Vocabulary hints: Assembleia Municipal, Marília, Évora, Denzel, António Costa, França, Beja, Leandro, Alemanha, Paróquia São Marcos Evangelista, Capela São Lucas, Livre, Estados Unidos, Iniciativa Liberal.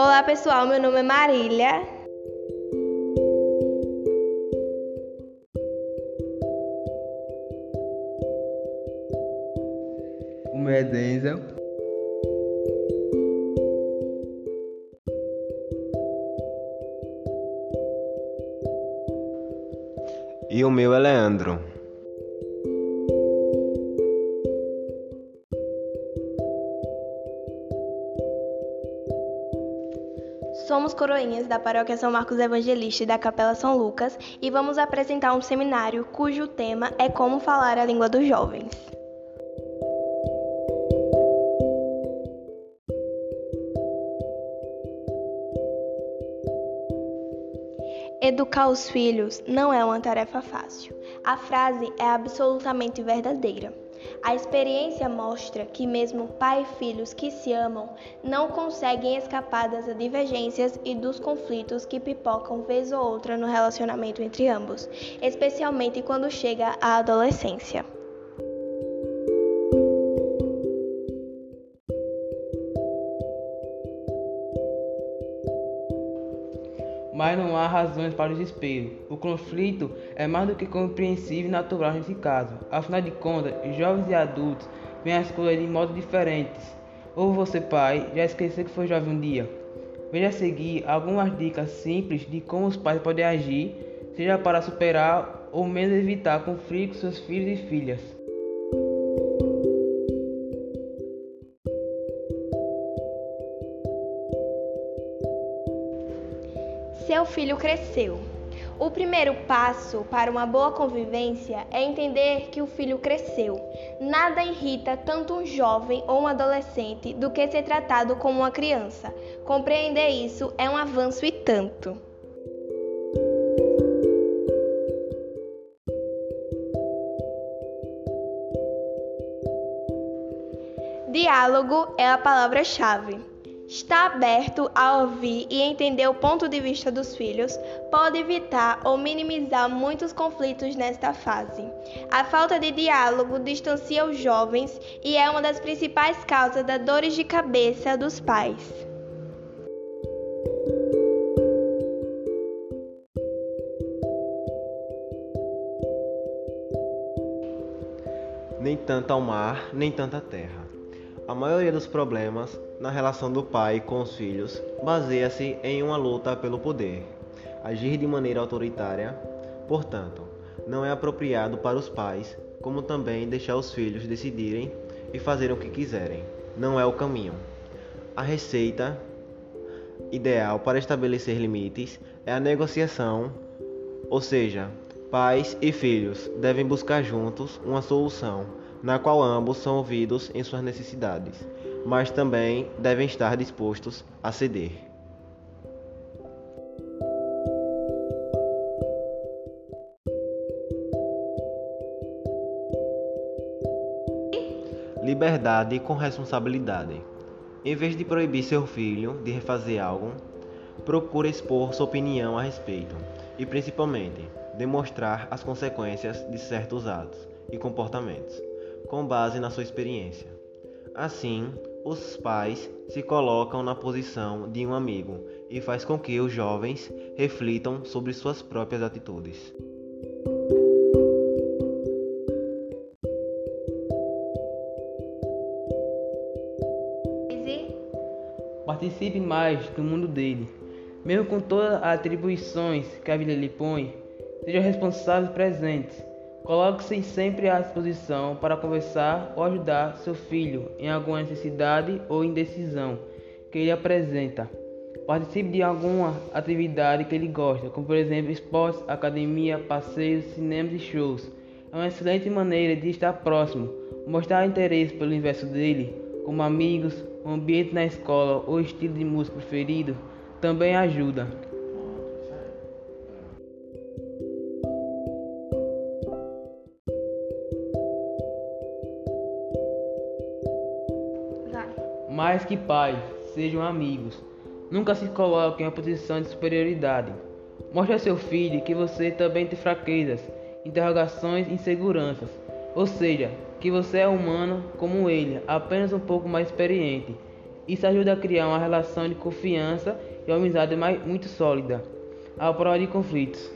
Olá pessoal, meu nome é Marília. O meu é Denzel. E o meu é Leandro. Somos coroinhas da Paróquia São Marcos Evangelista e da Capela São Lucas e vamos apresentar um seminário cujo tema é como falar a língua dos jovens. Educar os filhos não é uma tarefa fácil. A frase é absolutamente verdadeira. A experiência mostra que mesmo pai e filhos que se amam não conseguem escapar das divergências e dos conflitos que pipocam vez ou outra no relacionamento entre ambos, especialmente quando chega à adolescência. Mas não há razões para o desespero. O conflito é mais do que compreensível e natural nesse caso. Afinal de contas, jovens e adultos veem as coisas de modo diferentes. Ou você, pai, já esqueceu que foi jovem um dia? Veja a seguir algumas dicas simples de como os pais podem agir, seja para superar ou mesmo evitar conflitos com seus filhos e filhas. Seu filho cresceu. O primeiro passo para uma boa convivência é entender que o filho cresceu. Nada irrita tanto um jovem ou um adolescente do que ser tratado como uma criança. Compreender isso é um avanço e tanto. Diálogo é a palavra-chave. Estar aberto a ouvir e entender o ponto de vista dos filhos pode evitar ou minimizar muitos conflitos nesta fase. A falta de diálogo distancia os jovens e é uma das principais causas das dores de cabeça dos pais. Nem tanto ao mar, nem tanto à terra. A maioria dos problemas na relação do pai com os filhos baseia-se em uma luta pelo poder, agir de maneira autoritária. Portanto, não é apropriado para os pais, como também deixar os filhos decidirem e fazerem o que quiserem. Não é o caminho. A receita ideal para estabelecer limites é a negociação, ou seja, pais e filhos devem buscar juntos uma solução na qual ambos são ouvidos em suas necessidades, mas também devem estar dispostos a ceder. Liberdade com responsabilidade. Em vez de proibir seu filho de refazer algo, procure expor sua opinião a respeito e, principalmente, demonstrar as consequências de certos atos e comportamentos, com base na sua experiência. Assim, os pais se colocam na posição de um amigo e faz com que os jovens reflitam sobre suas próprias atitudes. Participe mais do mundo dele. Mesmo com todas as atribuições que a vida lhe põe, seja responsável e presente. Coloque-se sempre à disposição para conversar ou ajudar seu filho em alguma necessidade ou indecisão que ele apresenta. Participe de alguma atividade que ele gosta, como por exemplo esportes, academia, passeios, cinemas e shows. É uma excelente maneira de estar próximo, mostrar interesse pelo universo dele, como amigos, o ambiente na escola ou estilo de música preferido, também ajuda. Mais que pais, sejam amigos. Nunca se coloque em uma posição de superioridade. Mostre a seu filho que você também tem fraquezas, interrogações e inseguranças. Ou seja, que você é humano como ele, apenas um pouco mais experiente. Isso ajuda a criar uma relação de confiança e uma amizade muito sólida, à prova de conflitos.